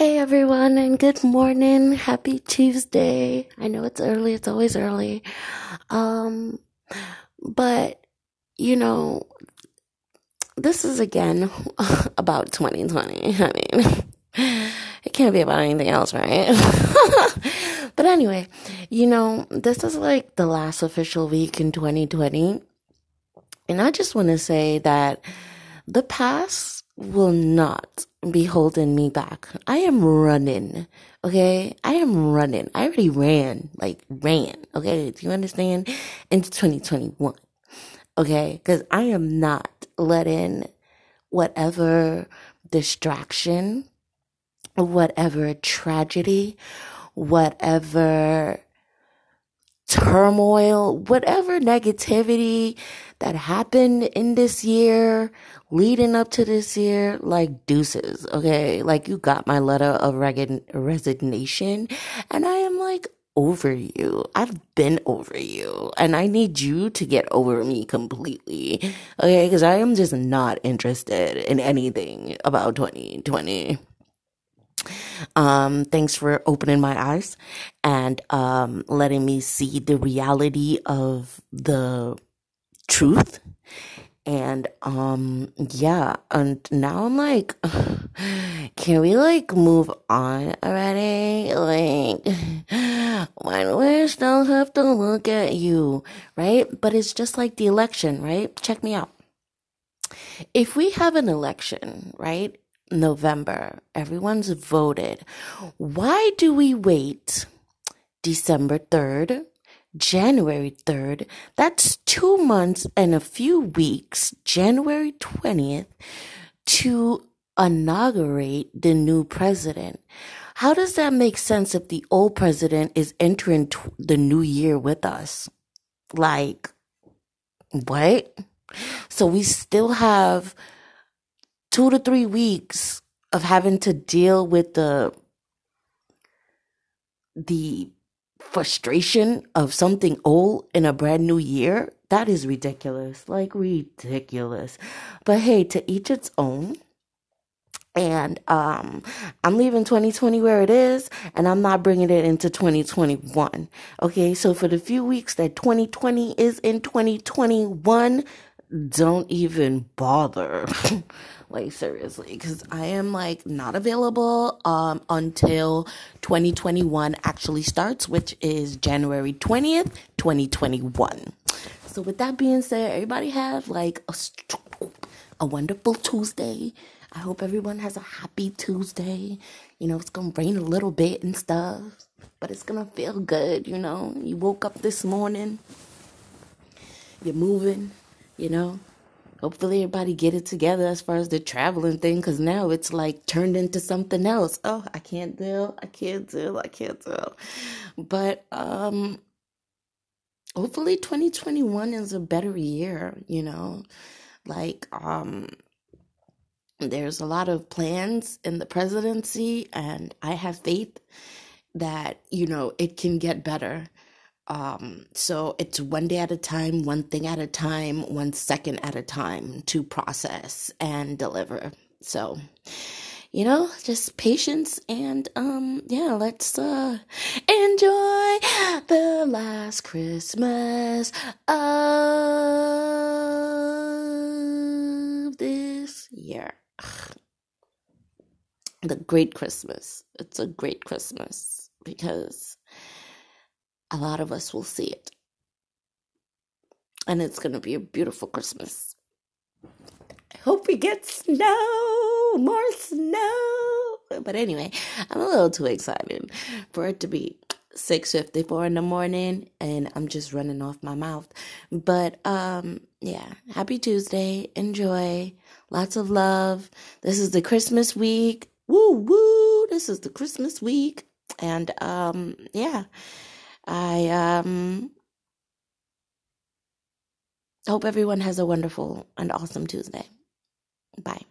Hey everyone, and good morning. Happy Tuesday. I know it's early. It's always early. But you know, this is again about 2020. I mean, it can't be about anything else, right? But anyway, you know, this is like the last official week in 2020. And I just want to say that the past will not be holding me back. I am running, okay? I am running. I already ran, okay? Do you understand? Into 2021, okay? Because I am not letting whatever distraction, whatever tragedy, whatever turmoil, whatever negativity that happened in this year, leading up to this year, like deuces, okay? Like, you got my letter of resignation, and I am like over you. I've been over you, and I need you to get over me completely, okay? Because I am just not interested in anything about 2020. Thanks for opening my eyes and letting me see the reality of the truth. And yeah, and now I'm like, can we like move on already? Like, why do I still have to look at you, right? But it's just like the election, right? Check me out. If we have an election, right? November, everyone's voted. Why do we wait December 3rd, January 3rd? That's 2 months and a few weeks, January 20th, to inaugurate the new president. How does that make sense if the old president is entering the new year with us? Like, what? So we still have 2 to 3 weeks of having to deal with the frustration of something old in a brand new year. That is ridiculous, like ridiculous. But hey, to each its own. And I'm leaving 2020 where it is, and I'm not bringing it into 2021. Okay, so for the few weeks that 2020 is in 2021, don't even bother. Like, seriously, because I am like not available until 2021 actually starts, which is January 20th, 2021. So with that being said, everybody have like a wonderful Tuesday. I hope everyone has a happy Tuesday. You know, it's gonna rain a little bit and stuff, but it's gonna feel good, you know. You woke up this morning, you're moving, you know. Hopefully everybody get it together as far as the traveling thing, because now it's like turned into something else. Oh, I can't deal. But hopefully 2021 is a better year, you know. Like, there's a lot of plans in the presidency, and I have faith that, you know, it can get better. So it's one day at a time, one thing at a time, 1 second at a time to process and deliver. So, you know, just patience and, yeah, let's, enjoy the last Christmas of this year. The great Christmas. It's a great Christmas because a lot of us will see it. And it's going to be a beautiful Christmas. I hope we get snow, more snow. But anyway, I'm a little too excited for it to be 6:54 in the morning. And I'm just running off my mouth. But yeah, happy Tuesday. Enjoy. Lots of love. This is the Christmas week. Woo, woo. This is the Christmas week. And yeah. I hope everyone has a wonderful and awesome Tuesday. Bye.